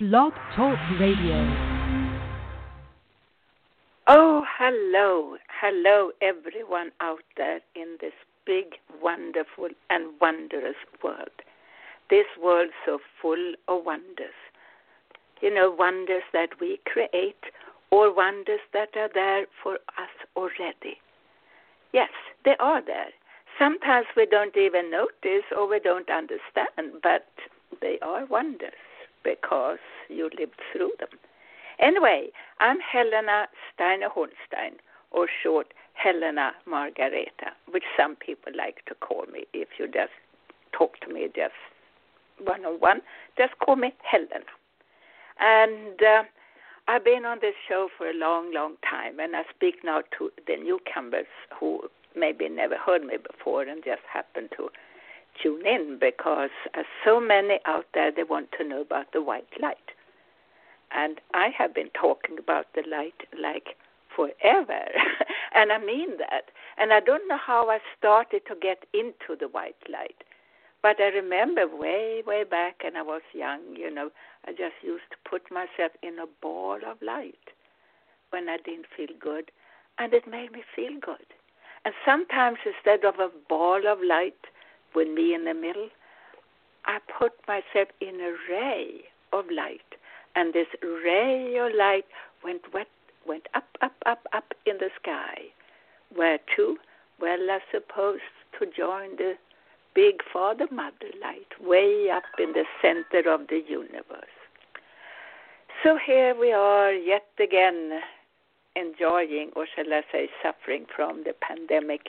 Blog Talk Radio. Oh, hello. Hello, everyone out there in this big, wonderful and wondrous world. This world so full of wonders. You know, wonders that we create or wonders that are there for us already. Yes, they are there. Sometimes we don't even notice or we don't understand, but they are wonders because you lived through them. Anyway, I'm Helena Steiner-Hornstein, or short, Helena Margareta, which some people like to call me. If you just talk to me just one-on-one, just call me Helena. And I've been on this show for a long, long time, and I speak now to the newcomers who maybe never heard me before and just happen to tune in, because as so many out there, they want to know about the white light. And I have been talking about the light like forever, and I mean that. And I don't know how I started to get into the white light, but I remember way, way back, and I was young, you know, I just used to put myself in a ball of light when I didn't feel good, and it made me feel good. And sometimes instead of a ball of light with me in the middle, I put myself in a ray of light. And this ray of light went up, up, up, up in the sky. Where to? Well, I supposed to join the big Father Mother light way up in the center of the universe. So here we are yet again, enjoying, or shall I say suffering, from the pandemic.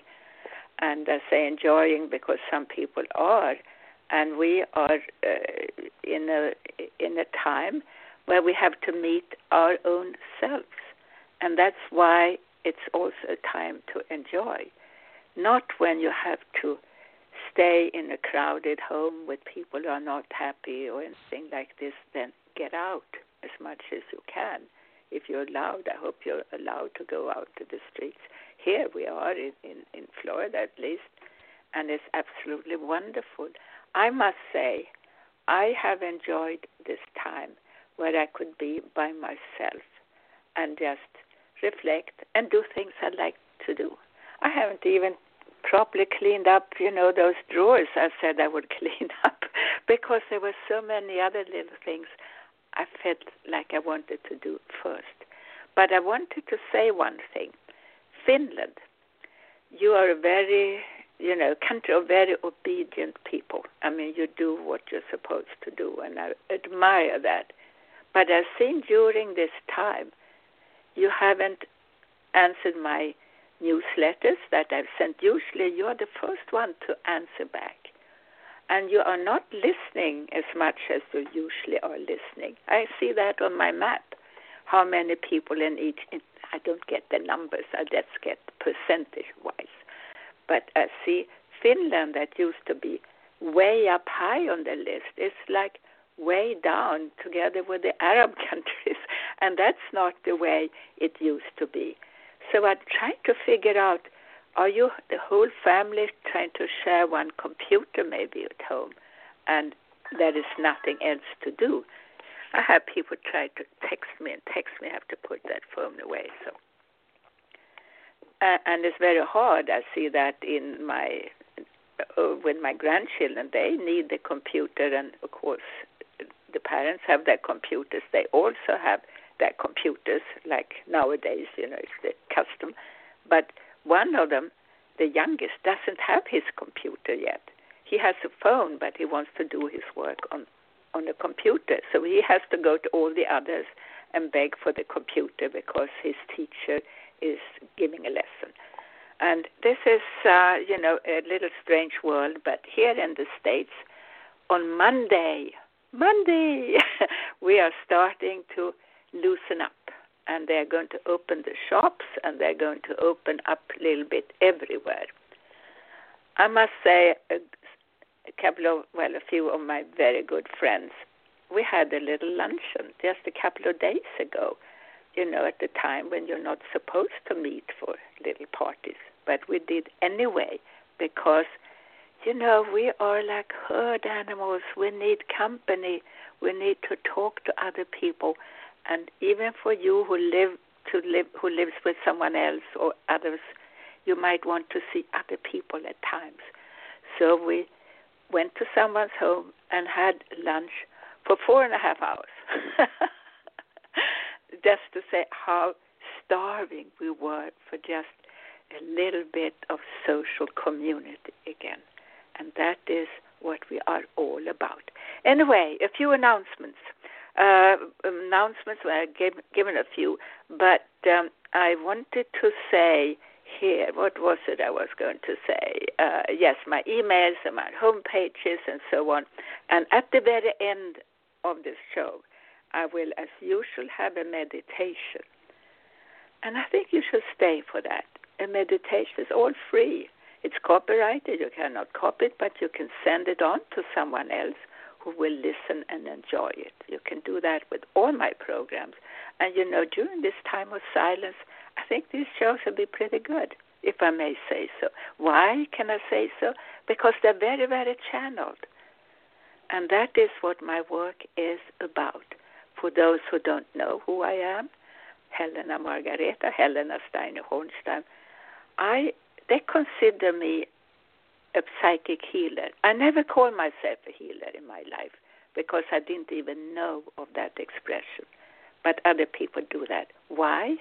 And I say enjoying because some people are, and we are in a time where we have to meet our own selves, and that's why it's also a time to enjoy, not when you have to stay in a crowded home with people who are not happy or anything like this. Then get out as much as you can. If you're allowed, I hope you're allowed to go out to the streets. Here we are in Florida, at least, and it's absolutely wonderful. I must say, I have enjoyed this time where I could be by myself and just reflect and do things I like to do. I haven't even properly cleaned up, you know, those drawers I said I would clean up, because there were so many other little things I felt like I wanted to do first. But I wanted to say one thing. Finland, you are a very, you know, country of very obedient people. I mean, you do what you're supposed to do, and I admire that. But I've seen during this time, you haven't answered my newsletters that I've sent. Usually you're the first one to answer back. And you are not listening as much as you usually are listening. I see that on my map, how many people in each. I don't get the numbers, I just get percentage-wise. But I see Finland, that used to be way up high on the list, it's like way down together with the Arab countries. And that's not the way it used to be. So I'm trying to figure out, are you, the whole family, trying to share one computer maybe at home, and there is nothing else to do? I have people try to text me, I have to put that phone away. So, and it's very hard. I see that in my with my grandchildren. They need the computer, and of course, the parents have their computers. They also have their computers, like nowadays, you know, it's the custom, but one of them, the youngest, doesn't have his computer yet. He has a phone, but he wants to do his work on the computer. So he has to go to all the others and beg for the computer because his teacher is giving a lesson. And this is, you know, a little strange world, but here in the States, on Monday, we are starting to loosen up. And they're going to open the shops, and they're going to open up a little bit everywhere. I must say, a few of my very good friends, we had a little luncheon just a couple of days ago, you know, at the time when you're not supposed to meet for little parties. But we did anyway, because, you know, we are like herd animals. We need company. We need to talk to other people, and even for you who lives with someone else or others, you might want to see other people at times. So we went to someone's home and had lunch for 4.5 hours just to say how starving we were for just a little bit of social community again. And that is what we are all about. Anyway, a few announcements. I've given a few, but I wanted to say here, what was it I was going to say? Yes, my emails and my home pages and so on. And at the very end of this show, I will, as usual, have a meditation. And I think you should stay for that. A meditation is all free. It's copyrighted. You cannot copy it, but you can send it on to someone else who will listen and enjoy it. You can do that with all my programs. And, you know, during this time of silence, I think these shows will be pretty good, if I may say so. Why can I say so? Because they're very, very channeled. And that is what my work is about. For those who don't know who I am, Helena Margareta, Helena Steiner-Hornstein, they consider me a psychic healer. I never called myself a healer in my life because I didn't even know of that expression. But other people do that. Why?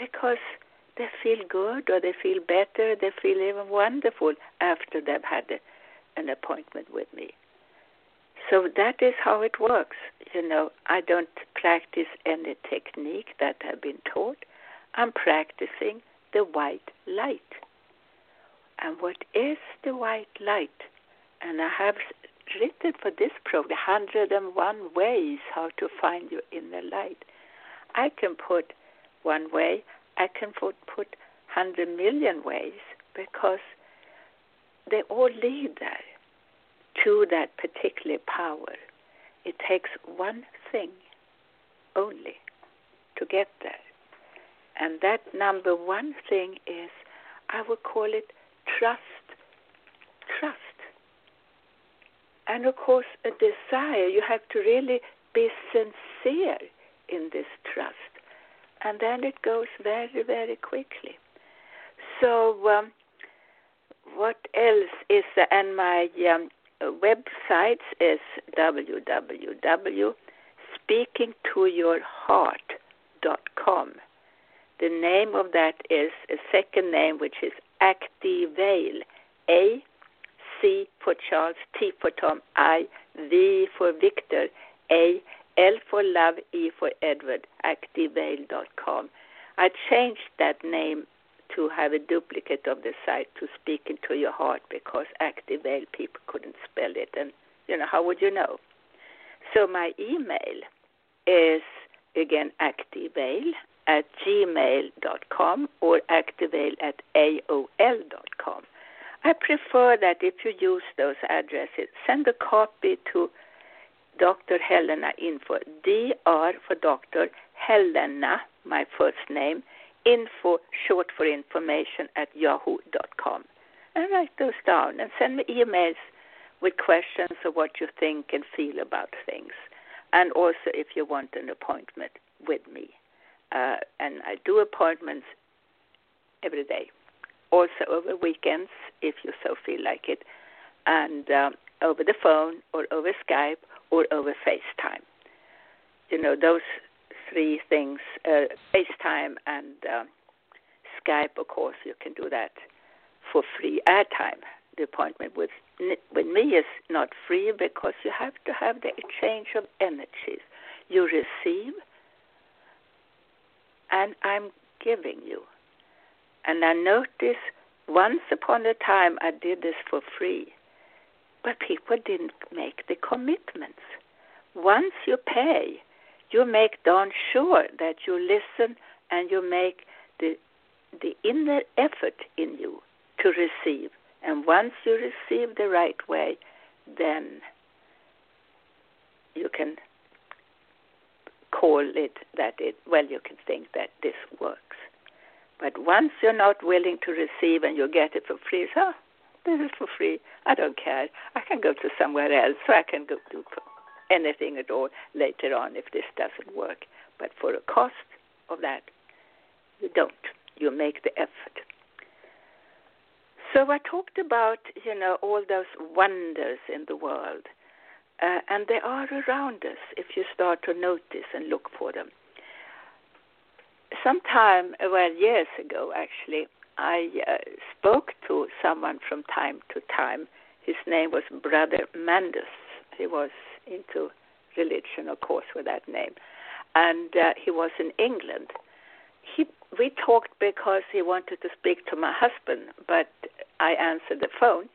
Because they feel good, or they feel better, they feel even wonderful after they've had an appointment with me. So that is how it works. You know, I don't practice any technique that I've been taught. I'm practicing the white light. And what is the white light? And I have written for this program 101 ways how to find your inner light. I can put one way, I can put 100 million ways, because they all lead there to that particular power. It takes one thing only to get there. And that number one thing is, I would call it trust. And of course, a desire. You have to really be sincere in this trust. And then it goes very, very quickly. So what else is there? And my website is www.speakingtoyourheart.com. The name of that is a second name, which is Activeveil. A, C for Charles, T for Tom, I, V for Victor, A, L for Love, E for Edward, activeveil.com. I changed that name to have a duplicate of the site to Speak Into Your Heart, because Activeveil people couldn't spell it. And, you know, how would you know? So my email is, again, activeveil@gmail.com or activeveil@aol.com. I prefer that if you use those addresses, send a copy to Dr. Helena Info, DR for Dr. Helena, my first name, info, short for information, @yahoo.com. And write those down and send me emails with questions of what you think and feel about things, and also if you want an appointment with me. And I do appointments every day, also over weekends if you so feel like it, and over the phone or over Skype or over FaceTime. You know, those three things, FaceTime and Skype, of course, you can do that for free airtime. The appointment with me is not free, because you have to have the exchange of energies. You receive, and I'm giving you. And I noticed once upon a time I did this for free, but people didn't make the commitments. Once you pay, you make darn sure that you listen, and you make the inner effort in you to receive. And once you receive the right way, then you can call it that you can think that this works. But once you're not willing to receive and you get it for free, so this is for free, I don't care, I can go to somewhere else, so I can go do anything at all later on if this doesn't work. But for the cost of that, you don't. You make the effort. So I talked about, all those wonders in the world, and they are around us if you start to notice and look for them. Sometime, years ago actually, I spoke to someone from time to time. His name was Brother Mandus. He was into religion, of course, with that name. And he was in England. We talked because he wanted to speak to my husband, but I answered the phone.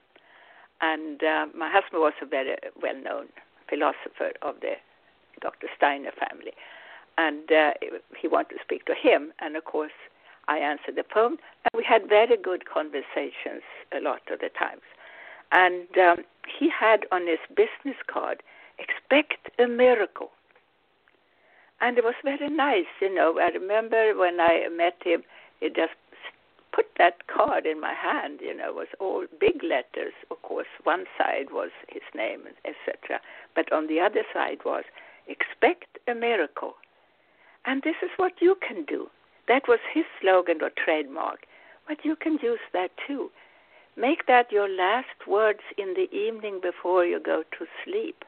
And my husband was a very well-known philosopher of the Dr. Steiner family. And he wanted to speak to him. And, of course, I answered the phone. And we had very good conversations a lot of the times. And he had on his business card, expect a miracle. And it was very nice, I remember when I met him, he just put that card in my hand, it was all big letters, of course. One side was his name, etc. But on the other side was, expect a miracle. And this is what you can do. That was his slogan or trademark. But you can use that too. Make that your last words in the evening before you go to sleep.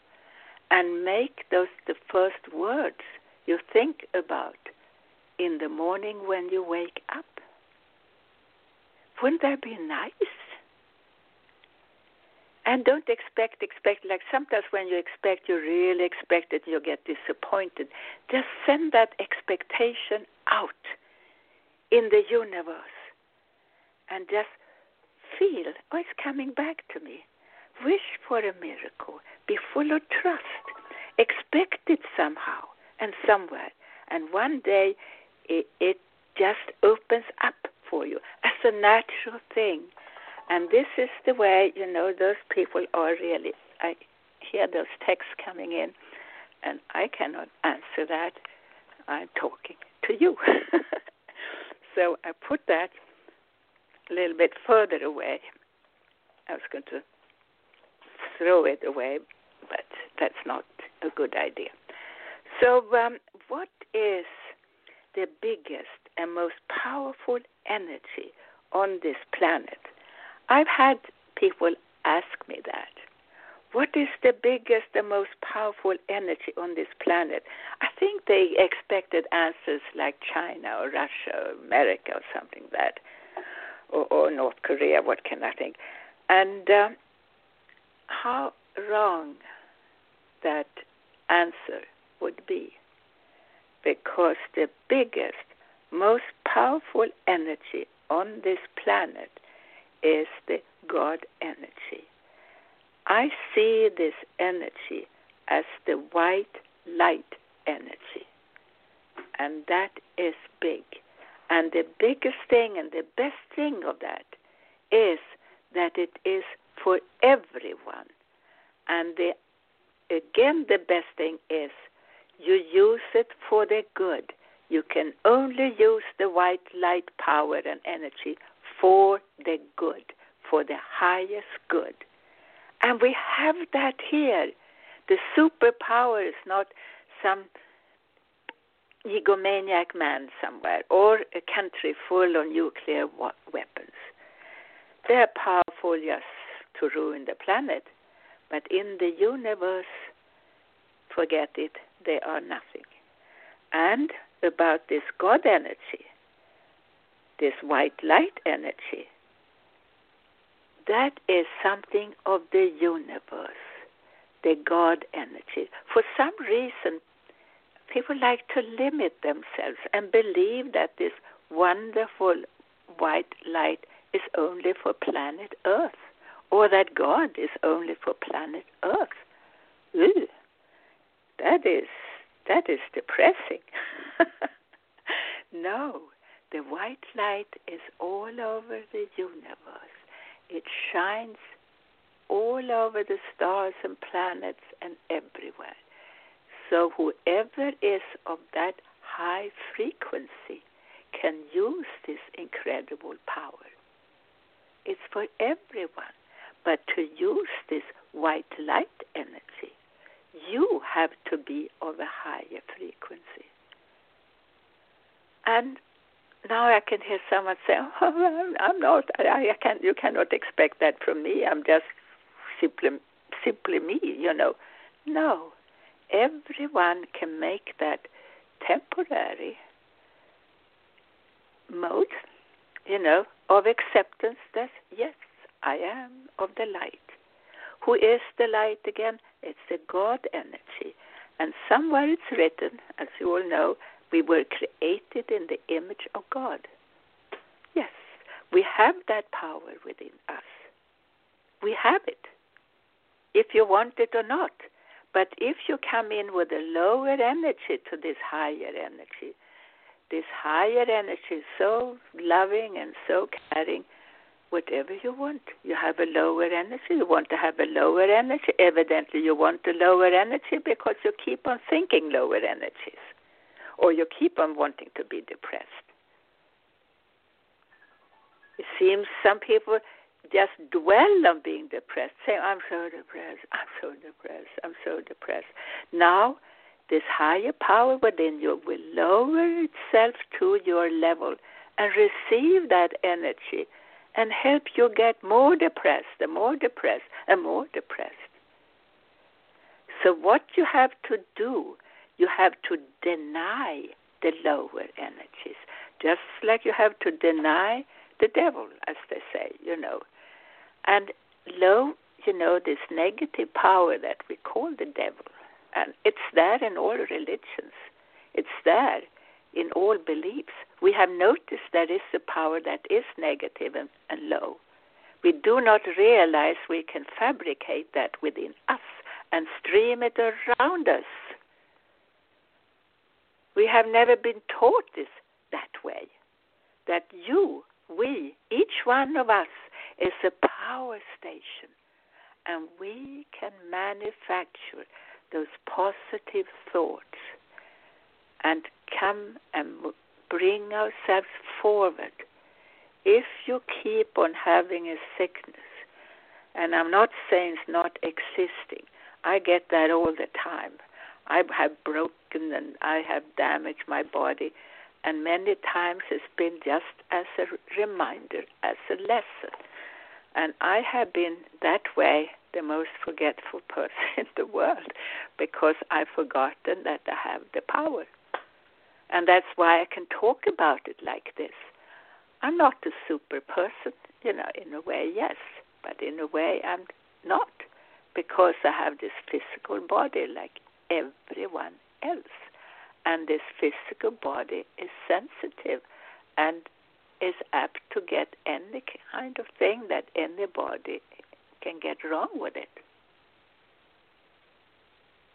And make those the first words you think about in the morning when you wake up. Wouldn't that be nice? And don't expect, like sometimes when you expect, you really expect it, you get disappointed. Just send that expectation out in the universe and just feel, oh, it's coming back to me. Wish for a miracle. Be full of trust. Expect it somehow and somewhere. And one day it just opens up for you as a natural thing. And this is the way, those people are really, I hear those texts coming in, and I cannot answer that. I'm talking to you. So I put that a little bit further away. I was going to throw it away, but that's not a good idea. So what is the biggest and most powerful energy on this planet? I've had people ask me that. What is the biggest and most powerful energy on this planet? I think they expected answers like China or Russia or America or something like that, or North Korea, what can I think? And how wrong that answer would be, because the biggest, most powerful energy on this planet is the God energy. I see this energy as the white light energy, and that is big. And the biggest thing and the best thing of that is that it is for everyone. And the best thing is you use it for the good. You can only use the white light power and energy for the good, for the highest good. And we have that here. The superpower is not some egomaniac man somewhere or a country full of nuclear weapons. They're powerful, yes, to ruin the planet, but in the universe, forget it, they are nothing. And about this God energy, this white light energy, that is something of the universe, the God energy. For some reason, people like to limit themselves and believe that this wonderful white light is only for planet Earth, or that God is only for planet Earth. Ew. That is depressing. No, the white light is all over the universe. It shines all over the stars and planets and everywhere. So whoever is of that high frequency can use this incredible power. It's for everyone. But to use this white light energy, you have to be of a higher frequency. And now I can hear someone say, oh, I'm not, I can't, you cannot expect that from me. I'm just simply me, you know. No, everyone can make that temporary mode, you know, of acceptance that, yes, I am of the light. Who is the light again? It's the God energy. And somewhere it's written, as you all know, we were created in the image of God. Yes, we have that power within us. We have it, if you want it or not. But if you come in with a lower energy to this higher energy is so loving and so caring, whatever you want. You have a lower energy, you want to have a lower energy. Evidently, you want a lower energy because you keep on thinking lower energies, or you keep on wanting to be depressed. It seems some people just dwell on being depressed, saying, I'm so depressed, I'm so depressed, I'm so depressed. Now, this higher power within you will lower itself to your level and receive that energy and help you get more depressed and more depressed and more depressed. So what you have to do, you have to deny the lower energies, just like you have to deny the devil, as they say, you know. And this negative power that we call the devil, and it's there in all religions. It's there in all beliefs. We have noticed there is a power that is negative and low. We do not realize we can fabricate that within us and stream it around us. We have never been taught this that way, that we, each one of us, is a power station, and we can manufacture those positive thoughts and come and bring ourselves forward. If you keep on having a sickness, and I'm not saying it's not existing, I get that all the time. I have broken and I have damaged my body, and many times it's been just as a reminder, as a lesson. And I have been that way the most forgetful person in the world, because I've forgotten that I have the power. And that's why I can talk about it like this. I'm not a super person, you know, in a way, yes, but in a way I'm not, because I have this physical body like everyone else. And this physical body is sensitive and is apt to get any kind of thing that anybody can get wrong with it.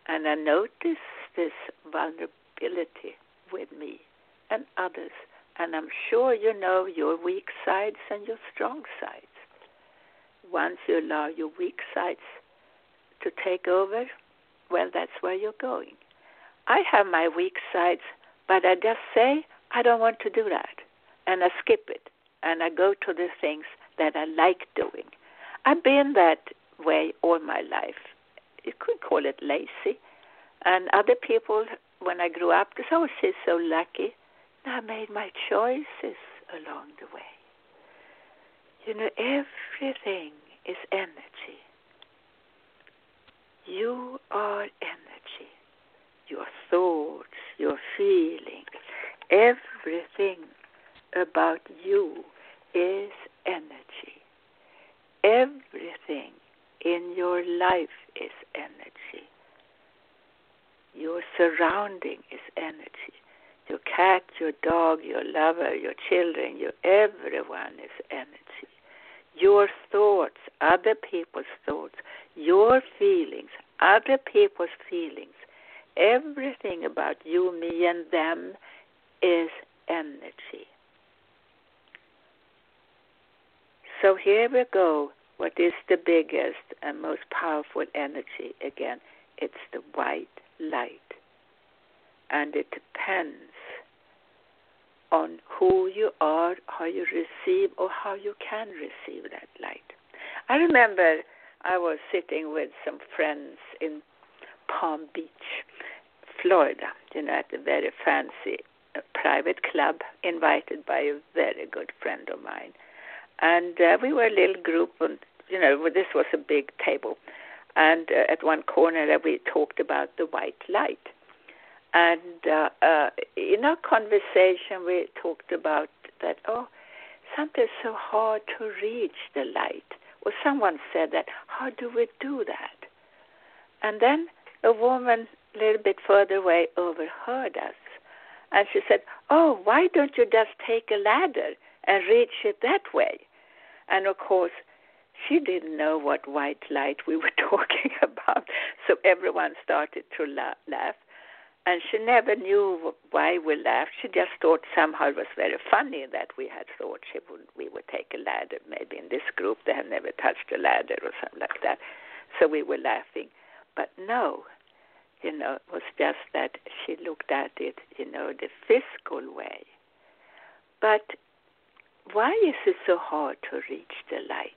And I notice this vulnerability with me and others. And I'm sure you know your weak sides and your strong sides. Once you allow your weak sides to take over, well, that's where you're going. I have my weak sides, but I just say, I don't want to do that. And I skip it. And I go to the things that I like doing. I've been that way all my life. You could call it lazy. And other people, when I grew up, they said, oh, she's so lucky. And I made my choices along the way. You know, everything is energy. You are energy. Your thoughts, your feelings, everything about you is energy. Everything in your life is energy. Your surrounding is energy. Your cat, your dog, your lover, your children, everyone is energy. Your thoughts, other people's thoughts, your feelings, other people's feelings, everything about you, me, and them is energy. So here we go. What is the biggest and most powerful energy? Again, it's the white light. And it depends on who you are, how you receive, or how you can receive that light. I remember I was sitting with some friends in Palm Beach, Florida, at a very fancy private club, invited by a very good friend of mine. And we were a little group, and, this was a big table. And at one corner, we talked about the white light. And in our conversation, we talked about that, sometimes so hard to reach the light. Or someone said that, how do we do that? And then a woman a little bit further away overheard us. And she said, why don't you just take a ladder and reach it that way? And, of course, she didn't know what white light we were talking about. So everyone started to laugh. And she never knew why we laughed. She just thought somehow it was very funny that we had thought we would take a ladder. Maybe in this group they had never touched a ladder or something like that. So we were laughing. But no, it was just that she looked at it, the physical way. But why is it so hard to reach the light?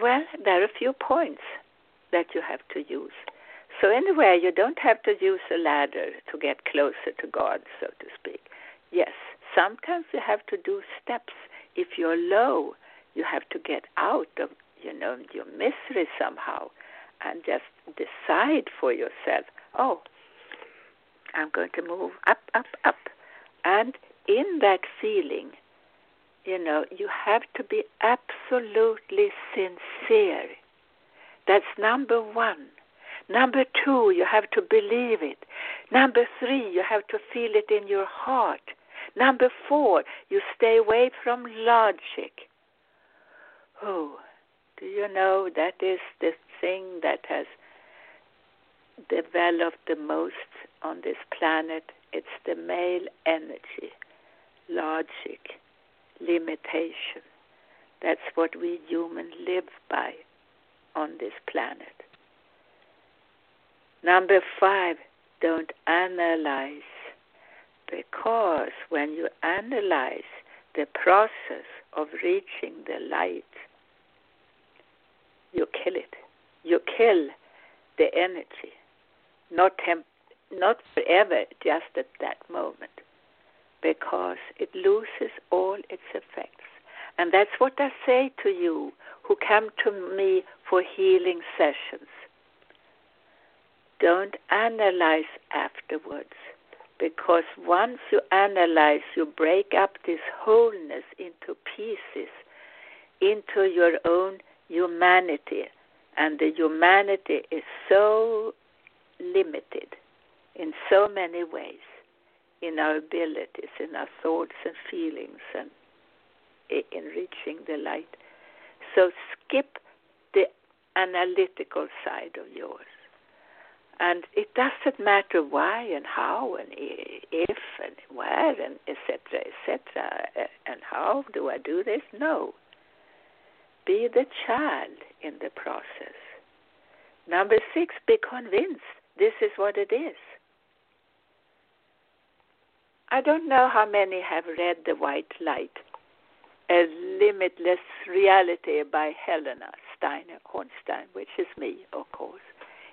Well, there are a few points that you have to use. So anyway, you don't have to use a ladder to get closer to God, so to speak. Yes, sometimes you have to do steps. If you're low, you have to get out of, your misery somehow and just decide for yourself, I'm going to move up, up, up. And in that feeling, you have to be absolutely sincere. That's number one. Number two, you have to believe it. Number three, you have to feel it in your heart. Number four, you stay away from logic. Do you know that is the thing that has developed the most on this planet? It's the male energy, logic, limitation. That's what we humans live by on this planet. Number five, don't analyze, because when you analyze the process of reaching the light, you kill it. You kill the energy, not forever, just at that moment, because it loses all its effects. And that's what I say to you who come to me for healing sessions. Don't analyze afterwards, because once you analyze, you break up this wholeness into pieces, into your own humanity. And the humanity is so limited in so many ways, in our abilities, in our thoughts and feelings, and in reaching the light. So skip the analytical side of yours. And it doesn't matter why and how and if and where and etc., and how do I do this? No. Be the child in the process. Number six, be convinced this is what it is. I don't know how many have read The White Light, A Limitless Reality by Helena Steiner-Hornstein, which is me, of course.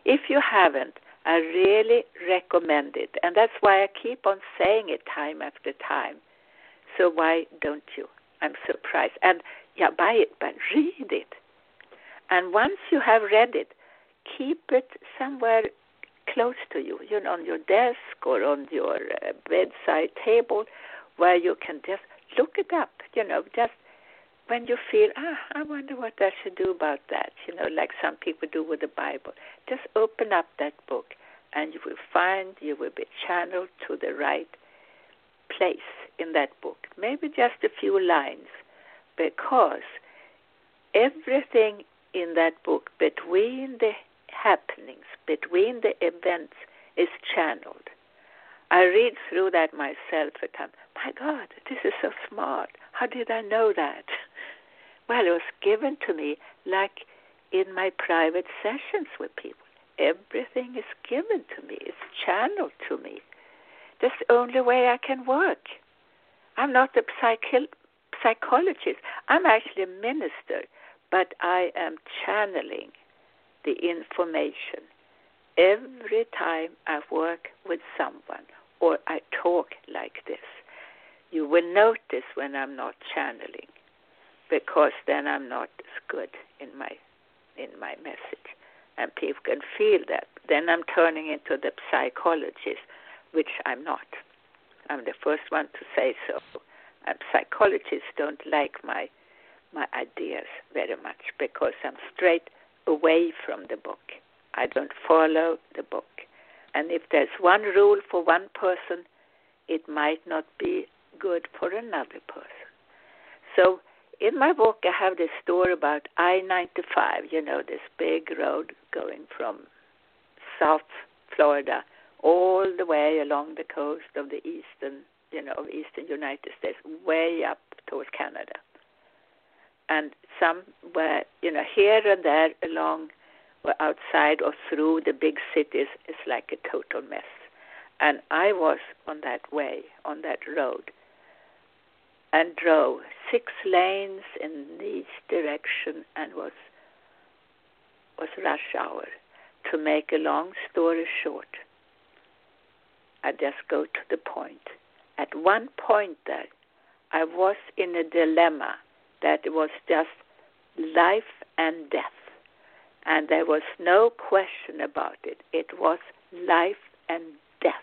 If you haven't, I really recommend it. And that's why I keep on saying it time after time. So why don't you? I'm surprised. And buy it, but read it. And once you have read it, keep it somewhere close to you, on your desk or on your bedside table, where you can just look it up, just when you feel, I wonder what I should do about that, like some people do with the Bible. Just open up that book, and you will be channeled to the right place in that book. Maybe just a few lines, because everything in that book, between the happenings, between the events, is channeled. I read through that myself a time. My God, this is so smart. How did I know that? Well, it was given to me like in my private sessions with people. Everything is given to me. It's channeled to me. That's the only way I can work. I'm not a psychologist. I'm actually a minister, but I am channeling the information every time I work with someone or I talk like this. You will notice when I'm not channeling, because then I'm not as good in my message. And people can feel that. Then I'm turning into the psychologist, which I'm not. I'm the first one to say so. Psychologists don't like my ideas very much, because I'm straight away from the book. I don't follow the book. And if there's one rule for one person, it might not be good for another person. So in my book, I have this story about I-95, you know, this big road going from South Florida all the way along the coast of the eastern United States, way up towards Canada. And somewhere, here and there along or outside or through the big cities is like a total mess. And I was on that way, on that road, and drove 6 lanes in each direction, and was rush hour. To make a long story short, I just go to the point. At one point there, I was in a dilemma that it was just life and death. And there was no question about it. It was life and death.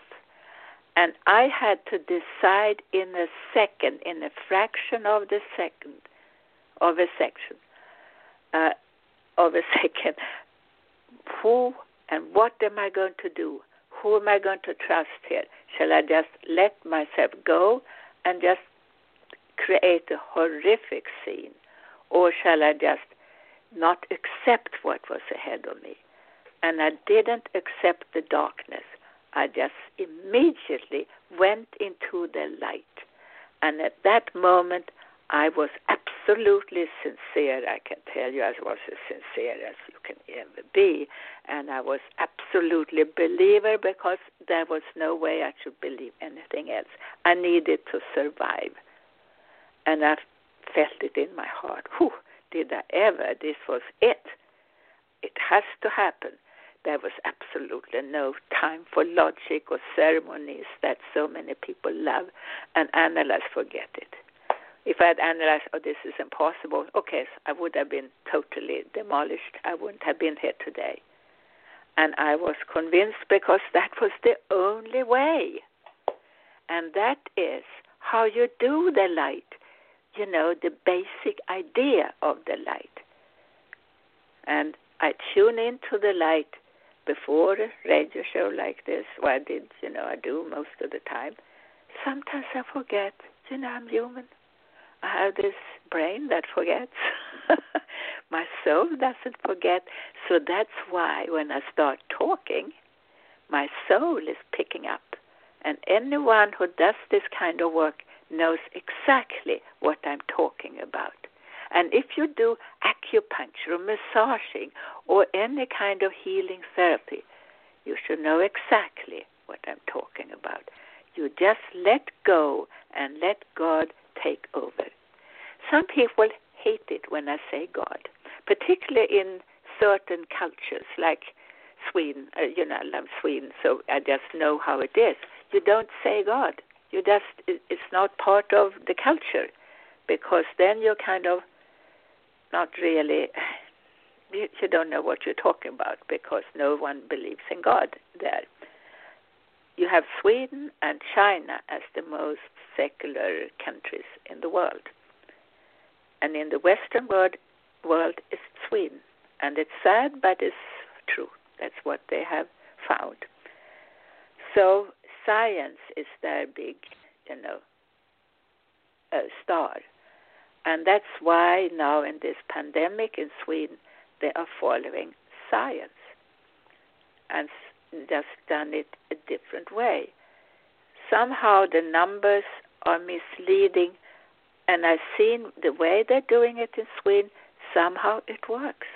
And I had to decide in a fraction of the second, of a second, who and what am I going to do? Who am I going to trust here? Shall I just let myself go and just create a horrific scene? Or shall I just not accept what was ahead of me? And I didn't accept the darkness. I just immediately went into the light. And at that moment, I was absolutely sincere. I can tell you I was as sincere as you can ever be. And I was absolutely a believer, because there was no way I should believe anything else. I needed to survive. And I felt it in my heart. Whew, did I ever? This was it. It has to happen. There was absolutely no time for logic or ceremonies that so many people love and analyze. Forget it. If I had analyzed, this is impossible, okay, so I would have been totally demolished. I wouldn't have been here today. And I was convinced, because that was the only way. And that is how you do the light, the basic idea of the light. And I tune into the light before a radio show like this, where I do most of the time. Sometimes I forget, I'm human. I have this brain that forgets. My soul doesn't forget. So that's why when I start talking, my soul is picking up. And anyone who does this kind of work knows exactly what I'm talking about. And if you do acupuncture or massaging or any kind of healing therapy, you should know exactly what I'm talking about. You just let go and let God take over. Some people hate it when I say God, particularly in certain cultures like Sweden. I love Sweden, so I just know how it is. You don't say God. It's not part of the culture, because then you're kind of not really, you don't know what you're talking about, because no one believes in God there. You have Sweden and China as the most secular countries in the world. And in the Western world, it's Sweden. And it's sad, but it's true. That's what they have found. So science is their big, star. And that's why now in this pandemic in Sweden, they are following science. And just done it a different way. Somehow the numbers are misleading, and I've seen the way they're doing it in Sweden, somehow it works.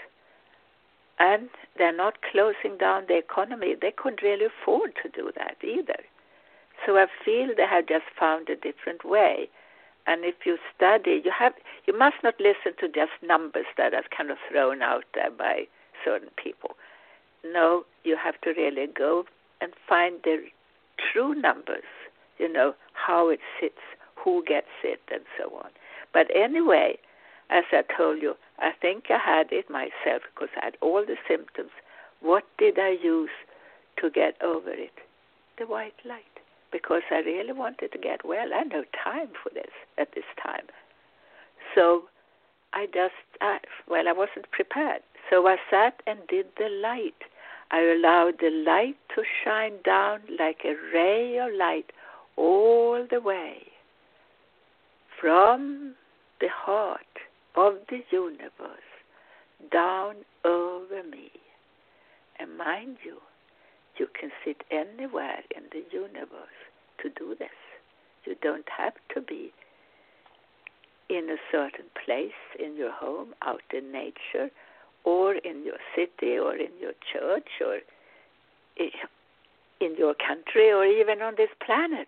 And they're not closing down the economy. They couldn't really afford to do that either. So I feel they have just found a different way, And if you study, you must not listen to just numbers that are kind of thrown out there by certain people. No, you have to really go and find the true numbers, you know, how it sits, who gets it, and so on. But anyway, as I told you, I think I had it myself because I had all the symptoms. What did I use to get over it? The white light. Because I really wanted to get well. I had no time for this at this time. So I wasn't prepared. So I sat and did the light. I allowed the light to shine down like a ray of light all the way from the heart of the universe down over me. And mind you, you can sit anywhere in the universe to do this. You don't have to be in a certain place, in your home, out in nature, or in your city, or in your church, or in your country, or even on this planet.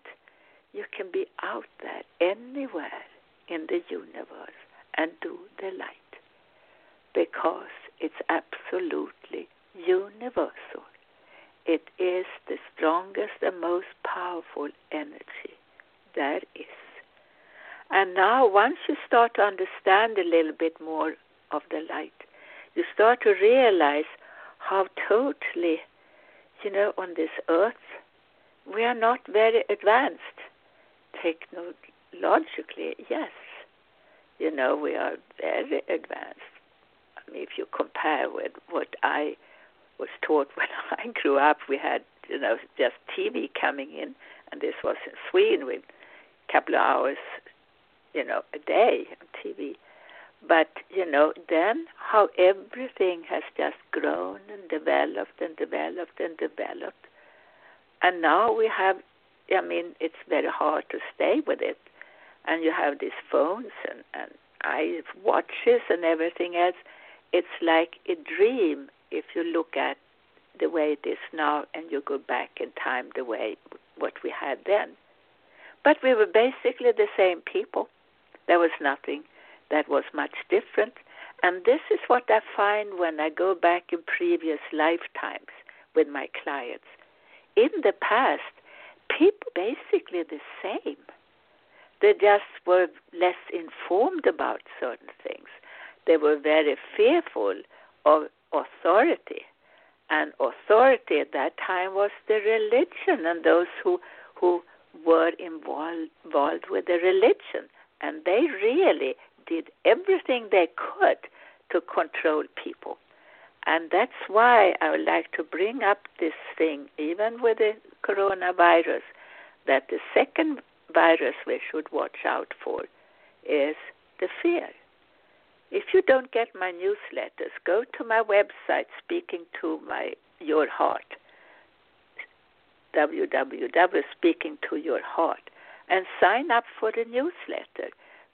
You can be out there anywhere in the universe and do the light because it's absolutely universal. It is the strongest and most powerful energy there is. And now once you start to understand a little bit more of the light, you start to realize how totally, you know, on this earth, we are not very advanced technologically, yes. You know, we are very advanced. I mean, if you compare with what I was taught when I grew up, we had, you know, just TV coming in, and this was in Sweden with a couple of hours, you know, a day on TV. But, you know, then how everything has just grown and developed and developed and developed. And now we have, I mean, it's very hard to stay with it. And you have these phones and eye watches and everything else. It's like a dream. If you look at the way it is now and you go back in time the way what we had then. But we were basically the same people. There was nothing that was much different. And this is what I find when I go back in previous lifetimes with my clients. In the past, people basically the same. They just were less informed about certain things. They were very fearful of authority, and authority at that time was the religion and those who were involved with the religion, and they really did everything they could to control people. And that's why I would like to bring up this thing, even with the coronavirus, that the second virus we should watch out for is the fear. If you don't get my newsletters, go to my website, speakingtoyourheart, www.speakingtoyourheart, and sign up for the newsletter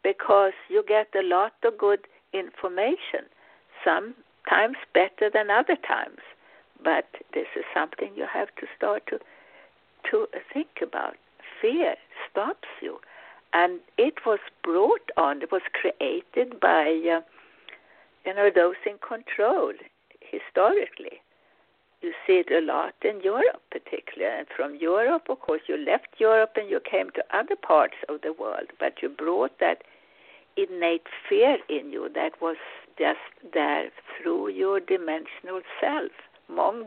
because you get a lot of good information, sometimes better than other times. But this is something you have to start to think about. Fear stops you. And it was brought on, it was created by, you know, those in control historically. You see it a lot in Europe particularly. And from Europe, of course, you left Europe and you came to other parts of the world. But you brought that innate fear in you that was just there through your dimensional self, among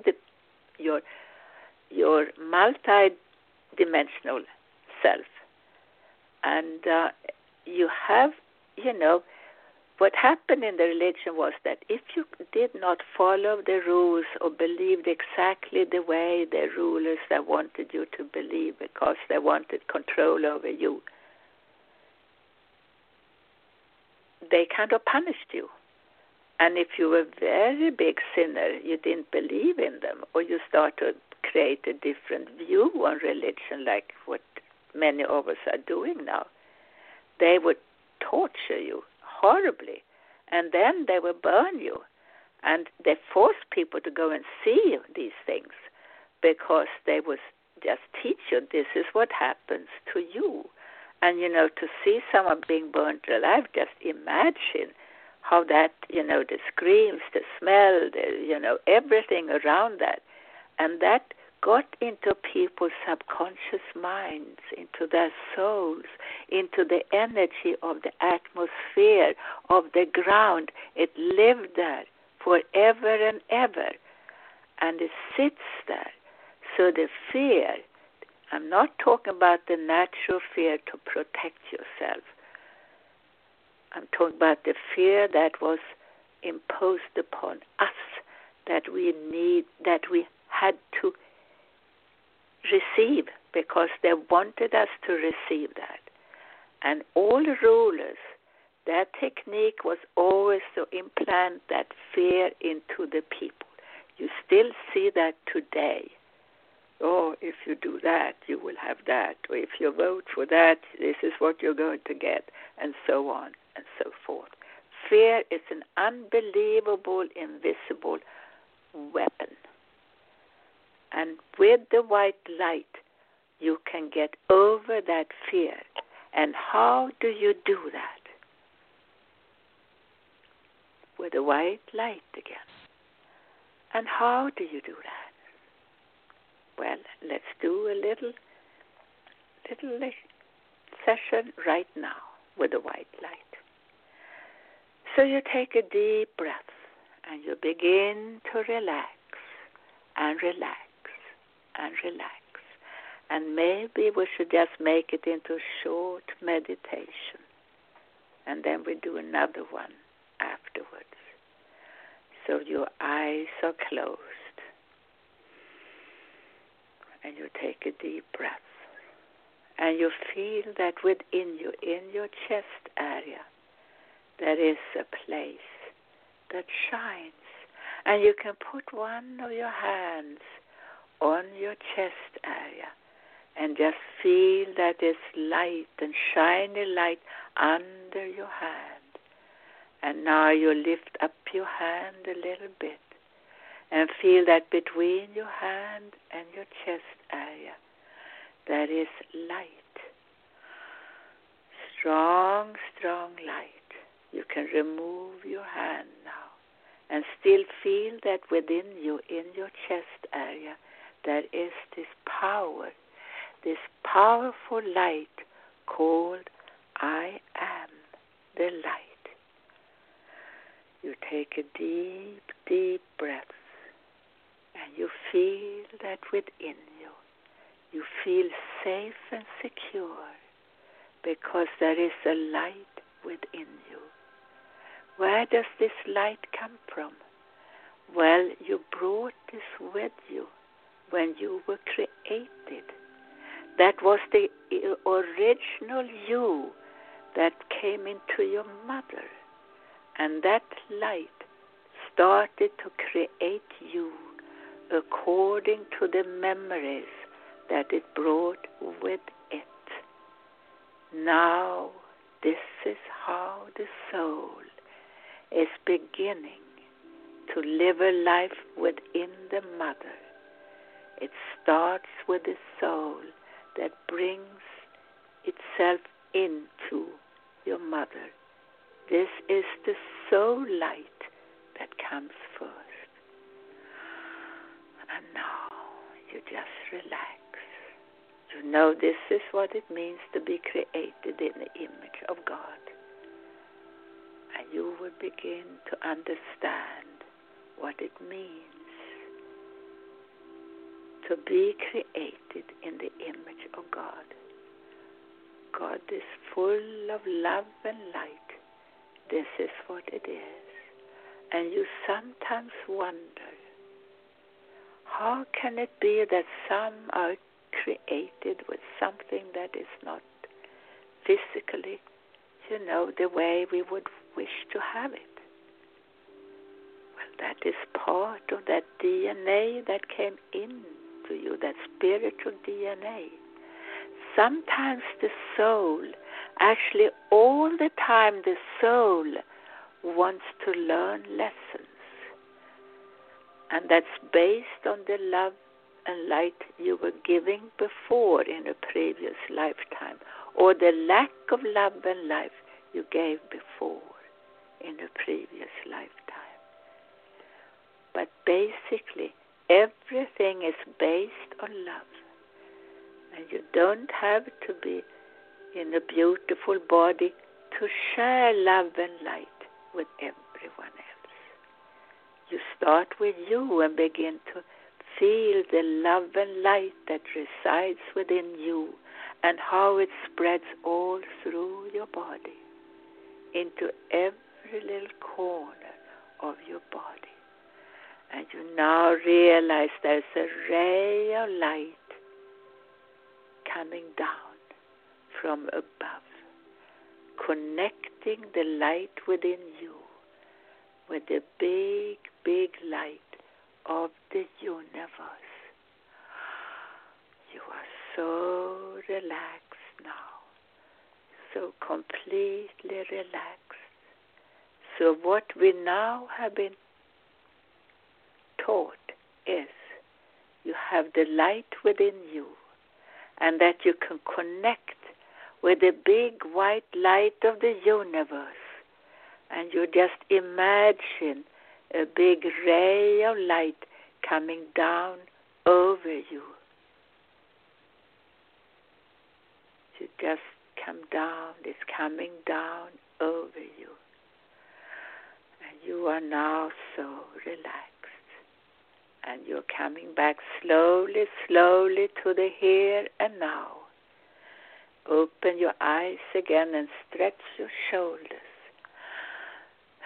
your multi-dimensional self. And you have, you know, what happened in the religion was that if you did not follow the rules or believed exactly the way the rulers that wanted you to believe because they wanted control over you, they kind of punished you. And if you were a very big sinner, you didn't believe in them, or you started to create a different view on religion like what many of us are doing now, they would torture you horribly, and then they would burn you. And they forced people to go and see these things because they would just teach you this is what happens to you. And, you know, to see someone being burned alive, just imagine how that, you know, the screams, the smell, the, you know, everything around that. And that got into people's subconscious minds, into their souls, into the energy of the atmosphere, of the ground. It lived there forever and ever. And it sits there. So the fear, I'm not talking about the natural fear to protect yourself. I'm talking about the fear that was imposed upon us, that we need, that we had to receive, because they wanted us to receive that. And all rulers, their technique was always to implant that fear into the people. You still see that today. Oh, if you do that, you will have that. Or if you vote for that, this is what you're going to get, and so on and so forth. Fear is an unbelievable, invisible weapon. And with the white light, you can get over that fear. And how do you do that? With the white light again. And how do you do that? Well, let's do a little session right now with the white light. So you take a deep breath and you begin to relax and relax and relax. And maybe we should just make it into short meditation. And then we do another one afterwards. So your eyes are closed. And you take a deep breath. And you feel that within you, in your chest area, there is a place that shines. And you can put one of your hands on your chest area and just feel that it's light and shiny light under your hand. And now you lift up your hand a little bit. And feel that between your hand and your chest area, there is light. Strong, strong light. You can remove your hand now. And still feel that within you, in your chest area, there is this power, this powerful light called I Am the Light. You take a deep, deep breath. And you feel that within you, you feel safe and secure because there is a light within you. Where does this light come from? Well, you brought this with you when you were created. That was the original you that came into your mother. And that light started to create you according to the memories that it brought with it. Now, this is how the soul is beginning to live a life within the mother. It starts with the soul that brings itself into your mother. This is the soul light that comes first. And now you just relax. You know this is what it means to be created in the image of God. And you will begin to understand what it means to be created in the image of God. God is full of love and light. This is what it is. And you sometimes wonder, how can it be that some are created with something that is not physically, you know, the way we would wish to have it? Well, that is part of that DNA that came into you, that spiritual DNA. Sometimes the soul, actually all the time the soul wants to learn lessons. And that's based on the love and light you were giving before in a previous lifetime or the lack of love and life you gave before in a previous lifetime. But basically, everything is based on love. And you don't have to be in a beautiful body to share love and light with everyone else. You start with you and begin to feel the love and light that resides within you and how it spreads all through your body into every little corner of your body. And you now realize there's a ray of light coming down from above, connecting the light within you with the big, big light of the universe. You are so relaxed now, so completely relaxed. So what we now have been taught is you have the light within you and that you can connect with the big white light of the universe, and you just imagine a big ray of light coming down over you. You just come down, it's coming down over you. And you are now so relaxed. And you're coming back slowly, slowly to the here and now. Open your eyes again and stretch your shoulders.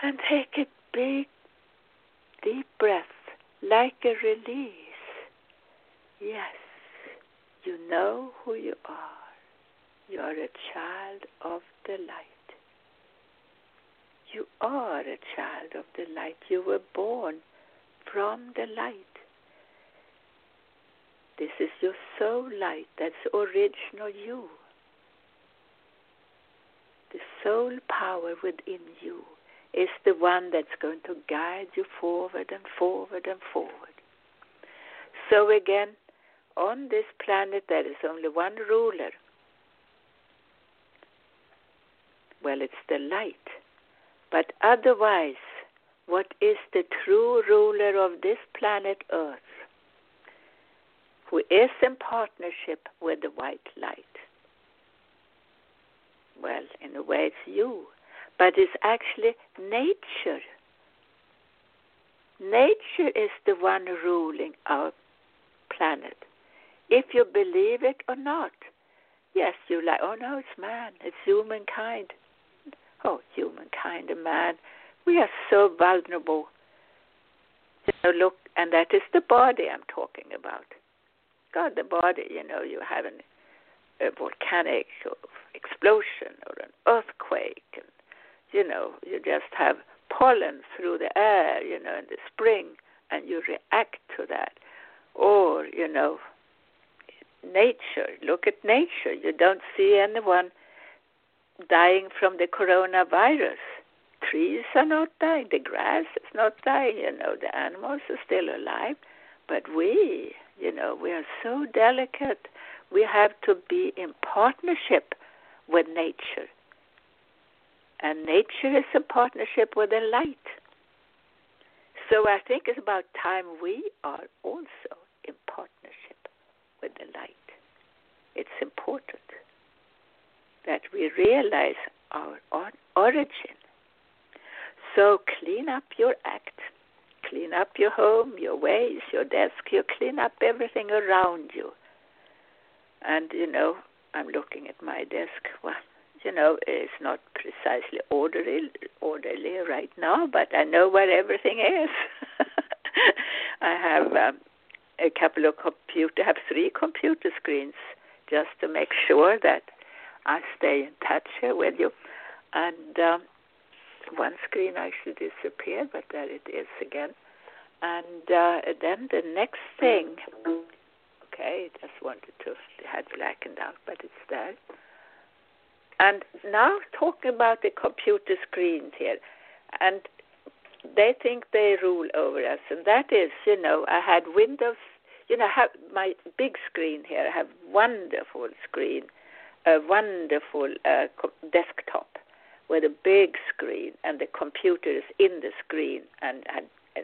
And take a big, deep breath, like a release. Yes, you know who you are. You are a child of the light. You are a child of the light. You were born from the light. This is your soul light. That's original you. The soul power within you is the one that's going to guide you forward and forward and forward. So again, on this planet there is only one ruler. Well, it's the light. But otherwise, what is the true ruler of this planet Earth, who is in partnership with the white light? Well, in a way it's you, but it's actually nature. Nature is the one ruling our planet. If you believe it or not, yes, you're like, oh no, it's man, it's humankind. Oh, humankind and man. We are so vulnerable. You know, look, and that is the body I'm talking about. God, the body, you know, you have a volcanic explosion or an earthquake. And, you know, you just have pollen through the air, you know, in the spring, and you react to that. Or, you know, nature. Look at nature. You don't see anyone dying from the coronavirus. Trees are not dying, the grass is not dying, you know, the animals are still alive. But we, you know, we are so delicate. We have to be in partnership with nature. And nature is in partnership with the light. So I think it's about time we are also in partnership with the light. It's important that we realize our origin. So clean up your act, clean up your home, your ways, your desk, you clean up everything around you. And, you know, I'm looking at my desk. Well, you know, it's not precisely orderly right now, but I know where everything is. I have three computer screens just to make sure that I stay in touch here with you. And one screen actually disappeared, but there it is again. And then the next thing, okay, just wanted to, it had blackened out, but it's there. And now talking about the computer screens here, and they think they rule over us, and that is, you know, I had Windows, you know, I have my big screen here, I have wonderful screen, a wonderful desktop with a big screen, and the computer is in the screen, and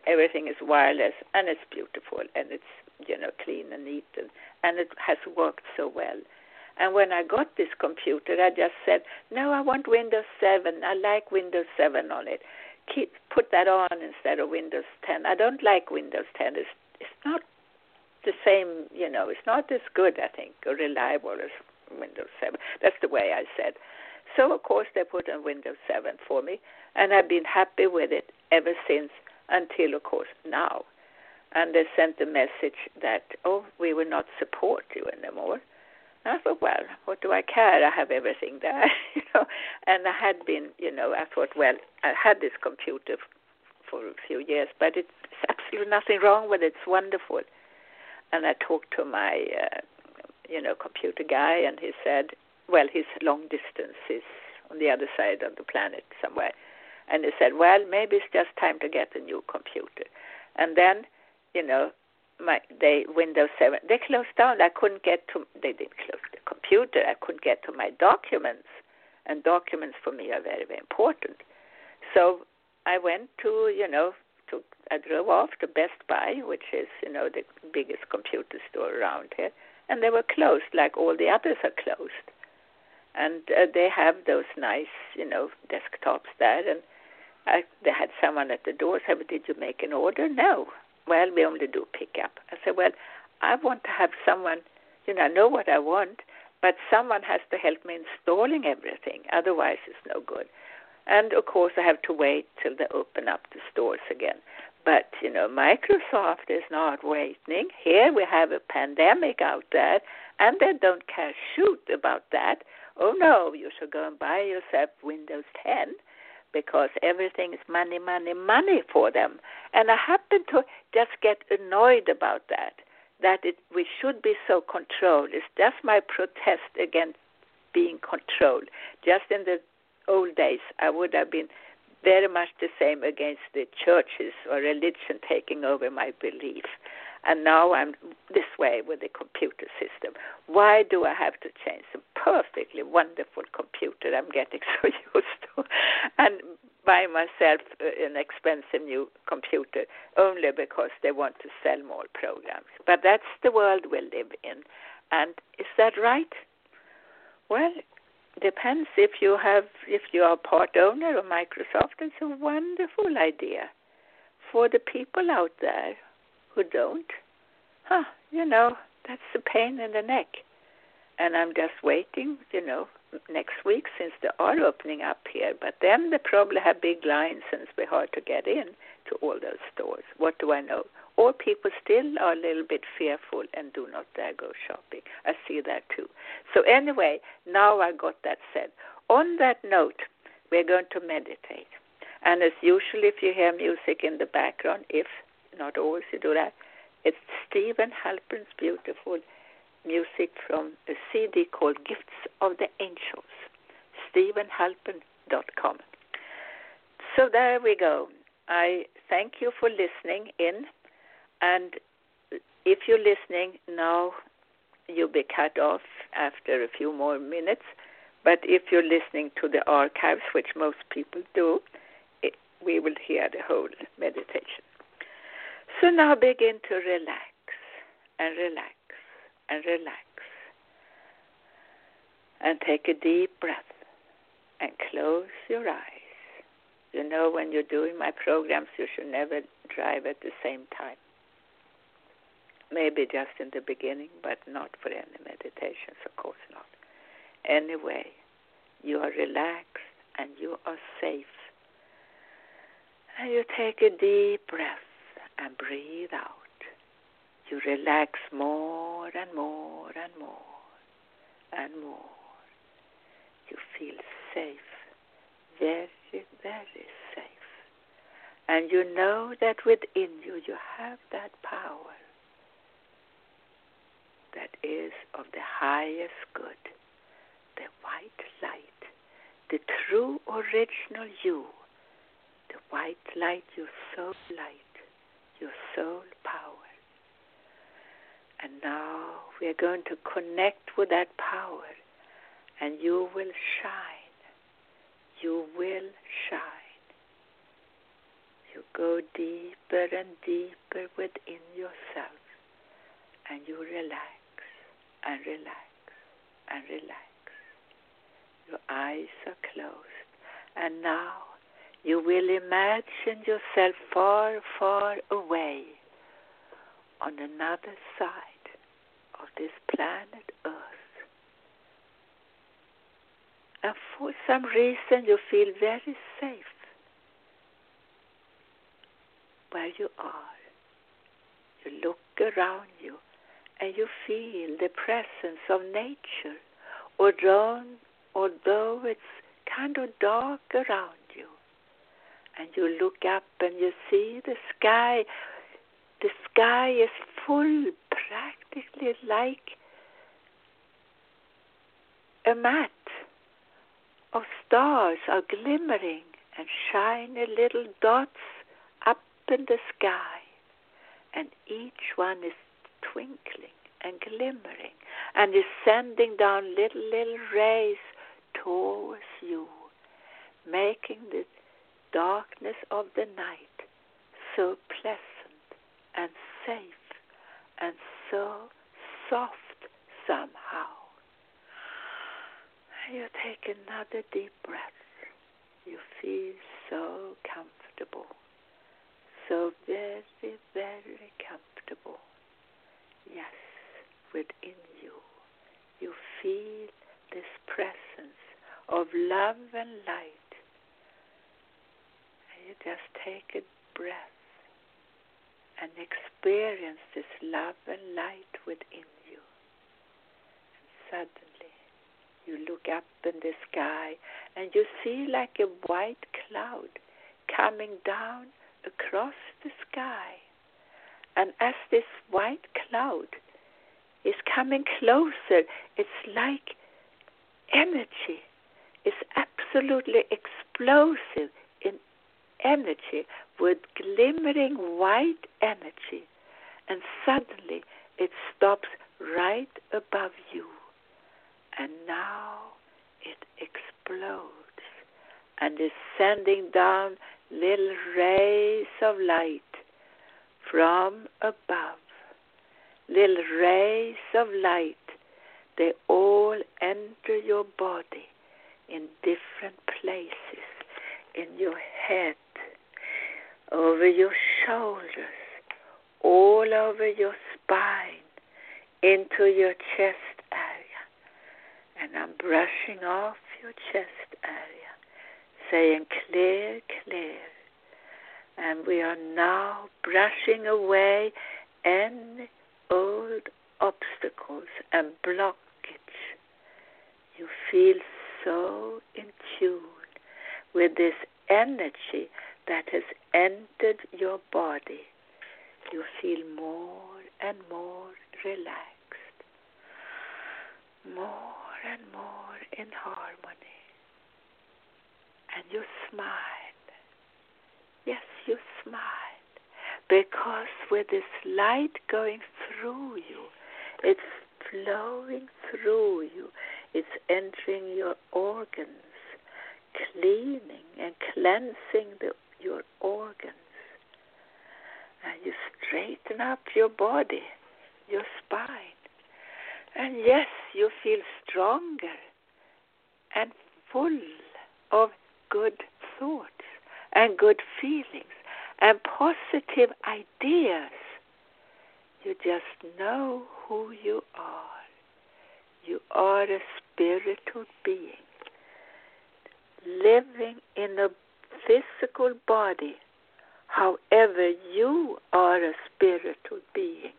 everything is wireless, and it's beautiful, and it's, you know, clean and neat, and it has worked so well. And when I got this computer, I just said, no, I want Windows 7. I like Windows 7 on it. Put that on instead of Windows 10. I don't like Windows 10. It's not the same, you know, it's not as good, I think, or reliable as Windows 7. That's the way I said. So, of course, they put on Windows 7 for me, and I've been happy with it ever since until, of course, now. And they sent a message that, oh, we will not support you anymore. I thought, well, what do I care? I have everything there, you know. And I had been, you know, I thought, well, I had this computer for a few years, but it's absolutely nothing wrong with it. It's wonderful. And I talked to my, you know, computer guy, and he said, well, he's long distance. He's on the other side of the planet somewhere. And he said, well, maybe it's just time to get a new computer. And then, you know, Windows 7, they closed down. I couldn't get to, they didn't close the computer. I couldn't get to my documents, and documents for me are very, very important. So I went to, you know, I drove off to Best Buy, which is, you know, the biggest computer store around here, and they were closed, like all the others are closed. And they have those nice, you know, desktops there, and they had someone at the door said, did you make an order? No. Well, we only do pick up. I said, well, I want to have someone, you know, I know what I want, but someone has to help me installing everything. Otherwise, it's no good. And, of course, I have to wait till they open up the stores again. But, you know, Microsoft is not waiting. Here we have a pandemic out there, and they don't care shoot about that. Oh, no, you should go and buy yourself Windows 10. Because everything is money, money, money for them. And I happen to just get annoyed about that we should be so controlled. It's just my protest against being controlled. Just in the old days, I would have been very much the same against the churches or religion taking over my belief. And now I'm this way with the computer system. Why do I have to change the perfectly wonderful computer I'm getting so used to and buy myself an expensive new computer only because they want to sell more programs? But that's the world we live in. And is that right? Well, depends if you are part owner of Microsoft. It's a wonderful idea for the people out there who don't, you know, that's a pain in the neck. And I'm just waiting, you know, next week since they are opening up here. But then they probably have big lines and it's very hard to get in to all those stores. What do I know? Or people still are a little bit fearful and do not dare go shopping. I see that too. So anyway, now I got that said. On that note, we're going to meditate. And as usual, if you hear music in the background, if not always you do that, it's Stephen Halpern's beautiful music from a CD called Gifts of the Angels, StephenHalpern.com. So there we go. I thank you for listening in, and if you're listening now, you'll be cut off after a few more minutes, but if you're listening to the archives, which most people do, we will hear the whole meditation. So now begin to relax and relax and relax. And take a deep breath and close your eyes. You know, when you're doing my programs, you should never drive at the same time. Maybe just in the beginning, but not for any meditations, of course not. Anyway, you are relaxed and you are safe. And you take a deep breath and breathe out. You relax more and more and more and more. You feel safe, very, very safe. And you know that within you, you have that power that is of the highest good, the white light, the true original you, the white light, your soul light, your soul power. And now we are going to connect with that power and you will shine. You will shine. You go deeper and deeper within yourself, and you relax and relax and relax. Your eyes are closed, and now you will imagine yourself far, far away on another side of this planet Earth. And for some reason you feel very safe where you are. You look around you and you feel the presence of nature, although it's kind of dark around you. And you look up and you see the sky. The sky is full, practically like a mat of stars are glimmering and shiny little dots up in the sky. And each one is twinkling and glimmering and is sending down little rays towards you, making the darkness of the night so pleasant and safe and so soft somehow. You take another deep breath. You feel so comfortable, so very, very comfortable. Yes, within you, you feel this presence of love and light. And you just take a breath and experience this love and light within you. And suddenly you look up in the sky and you see like a white cloud coming down across the sky. And as this white cloud is coming closer, it's like energy. It's absolutely explosive in energy with glimmering white energy. And suddenly it stops right above you. And now it explodes and is sending down little rays of light from above. Little rays of light, they all enter your body in different places, in your head, over your shoulders, all over your spine, into your chest area. And I'm brushing off your chest area, saying clear, clear. And we are now brushing away any old obstacles and blockage. You feel so in tune with this energy that has entered your body. You feel more and more relaxed, more and more in harmony. And you smile. Yes, you smile, because with this light going through you, it's flowing through you, it's entering your organs, cleaning and cleansing your organs. And you straighten up your body, your spine. And yes, you feel stronger and full of good thoughts and good feelings and positive ideas. You just know who you are. You are a spiritual being, living in a physical body. However, you are a spiritual being.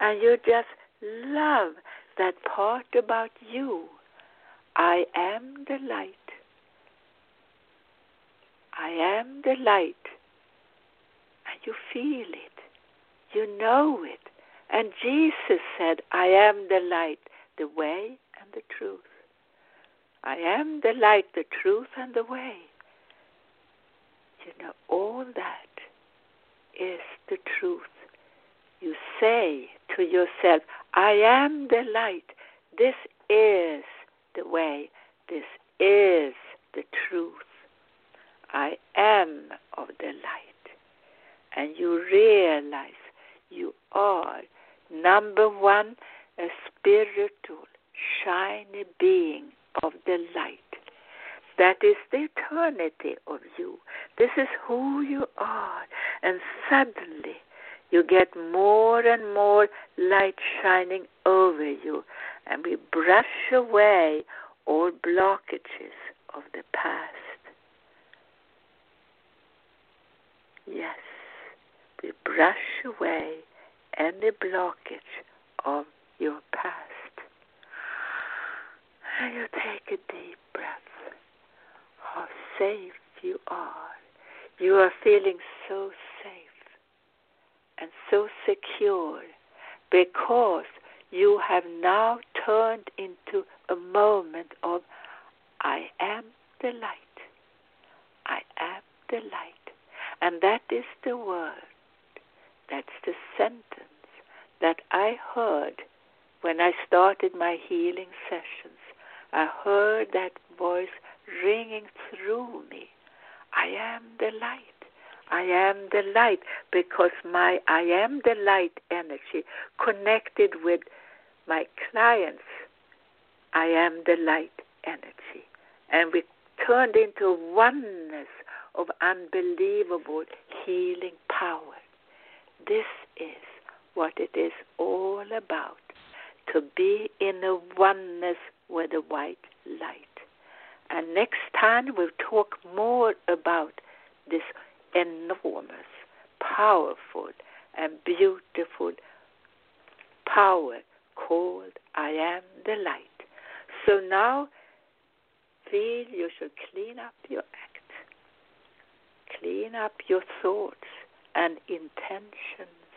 And you just love that part about you. I am the light. I am the light. And you feel it. You know it. And Jesus said, I am the light, the way and the truth. I am the light, the truth and the way. You know, all that is the truth. You say to yourself, I am the light. This is the way. This is the truth. I am of the light. And you realize you are, number one, a spiritual, shiny being of the light. That is the eternity of you. This is who you are. And suddenly you get more and more light shining over you. And we brush away all blockages of the past. Yes, we brush away any blockage of your past. And you take a deep breath. How safe you are. You are feeling so safe and so secure because you have now turned into a moment of I am the light. I am the light. And that is the word. That's the sentence that I heard when I started my healing sessions. I heard that voice ringing through me. I am the light. I am the light because my I am the light energy connected with my clients. I am the light energy. And we turned into oneness of unbelievable healing power. This is what it is all about, to be in a oneness with the white light. And next time we'll talk more about this enormous, powerful, and beautiful power called I am the light. So now, feel you should clean up your act. Clean up your thoughts and intentions.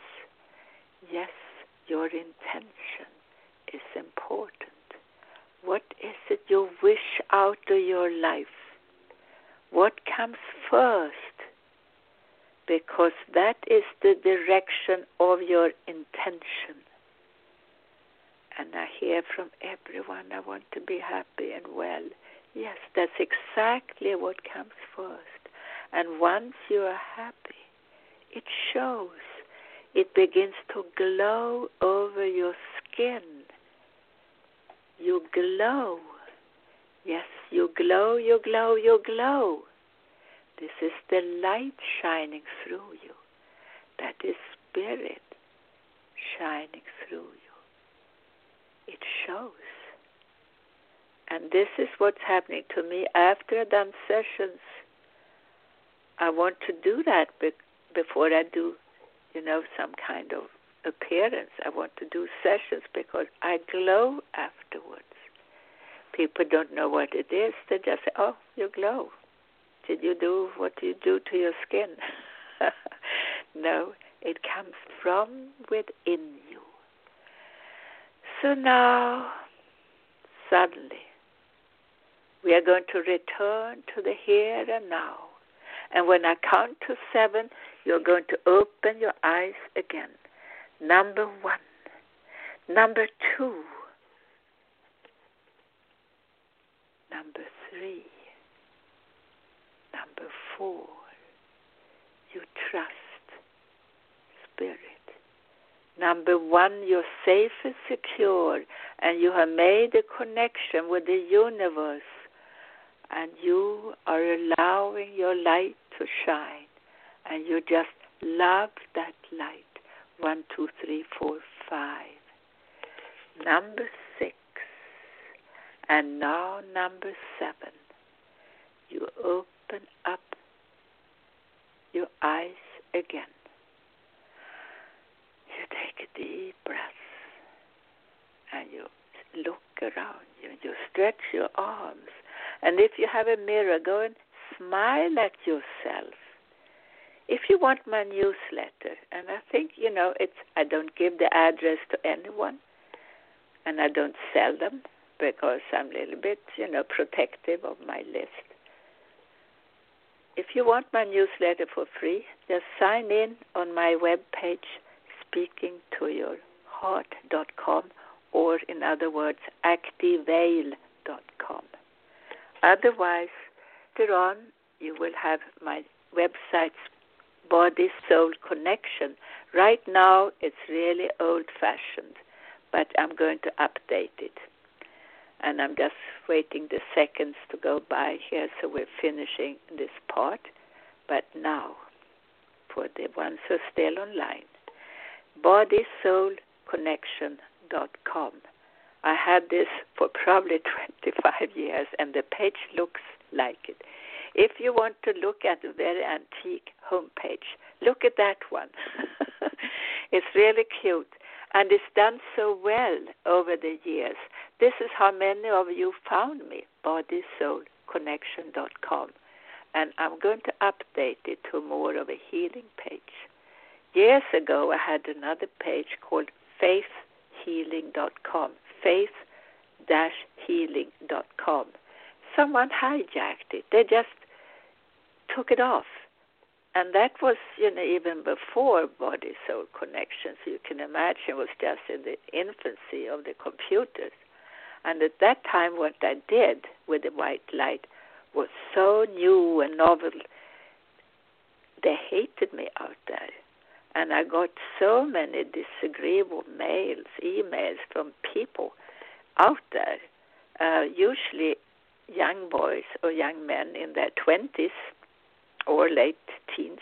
Yes, your intention is important. What is it you wish out of your life? What comes first? Because that is the direction of your intention. And I hear from everyone, I want to be happy and well. Yes, that's exactly what comes first. And once you are happy, it shows. It begins to glow over your skin. You glow. Yes, you glow, you glow, you glow. This is the light shining through you. That is spirit shining through you. It shows. And this is what's happening to me after I've done sessions. I want to do that before I do, some kind of appearance. I want to do sessions because I glow afterwards. People don't know what it is. They just say, oh, you glow. Did you do what you do to your skin? No, it comes from within you. So now, suddenly, we are going to return to the here and now. And when I count to 7, you're going to open your eyes again. Number 1. Number 2. Number 3. Number 4. You trust spirit. Number 1, you're safe and secure, and you have made a connection with the universe, and you are allowing your light to shine, and you just love that light. 1, 2, 3, 4, 5. Number 6. And now number 7. You open up your eyes again. You take a deep breath. And you look around you. You stretch your arms. And if you have a mirror, go and smile at yourself. If you want my newsletter, and I think, I don't give the address to anyone, and I don't sell them because I'm a little bit, protective of my list. If you want my newsletter for free, just sign in on my webpage, speakingtoyourheart.com, or in other words, activeveil.com. Otherwise, later on, you will have my website's Body Soul Connection. Right now, it's really old-fashioned, but I'm going to update it. And I'm just waiting the seconds to go by here, so we're finishing this part. But now, for the ones who are still online, bodysoulconnection.com. I had this for probably 25 years, and the page looks like it. If you want to look at a very antique homepage, look at that one. It's really cute, and it's done so well over the years. This is how many of you found me, bodysoulconnection.com. And I'm going to update it to more of a healing page. Years ago, I had another page called faithhealing.com, faith-healing.com. Someone hijacked it. They just took it off. And that was, you know, even before Body Soul Connection. So you can imagine it was just in the infancy of the computers. And at that time, what I did with the white light was so new and novel. They hated me out there. And I got so many disagreeable mails, emails from people out there, usually young boys or young men in their 20s or late teens,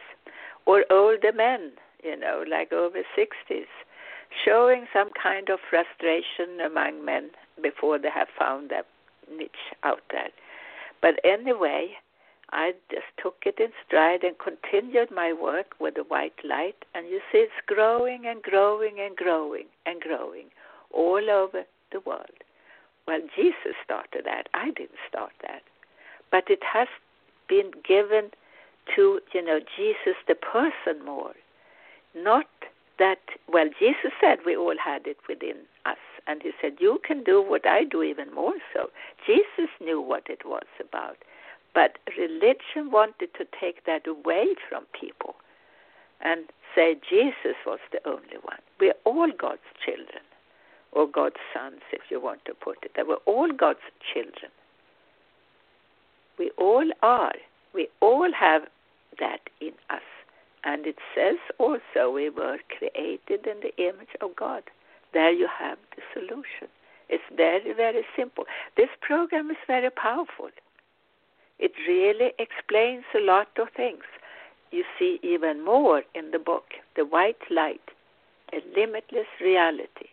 or older men, you know, like over 60s, showing some kind of frustration among men before they have found that niche out there. But anyway, I just took it in stride and continued my work with the white light. And you see, it's growing and growing and growing and growing all over the world. Well, Jesus started that. I didn't start that. But it has been given to, you know, Jesus the person more. Not that, well, Jesus said we all had it within us. And he said, you can do what I do even more so. Jesus knew what it was about. But religion wanted to take that away from people and say Jesus was the only one. We're all God's children, or God's sons, if you want to put it. We're all God's children. We all are. We all have that in us. And it says also we were created in the image of God. There you have the solution. It's very, very simple. This program is very powerful. It really explains a lot of things. You see even more in the book, The White Light, A Limitless Reality.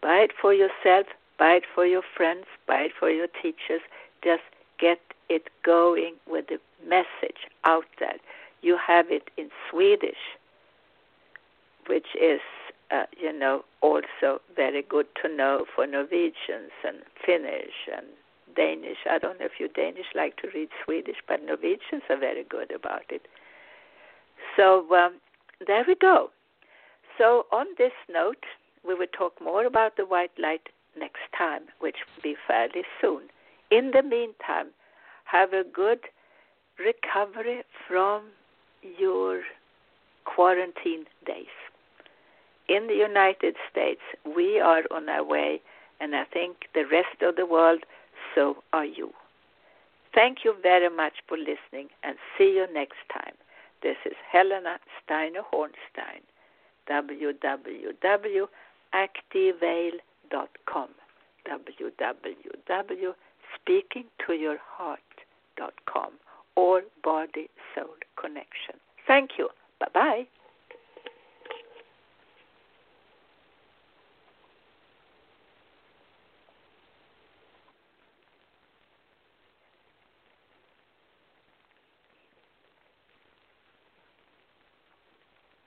Buy it for yourself, buy it for your friends, buy it for your teachers. Just get it going with the message out there. You have it in Swedish, which is, you know, also very good to know for Norwegians and Finnish and Danish. I don't know if you Danish like to read Swedish, but Norwegians are very good about it. So there we go. So on this note, we will talk more about the white light next time, which will be fairly soon. In the meantime, have a good recovery from your quarantine days. In the United States, we are on our way, and I think the rest of the world, so are you. Thank you very much for listening, and see you next time. This is Helena Steiner-Hornstein, www.activeveil.com, www.speakingtoyourheart.com, or Body Soul Connection. Thank you. Bye-bye.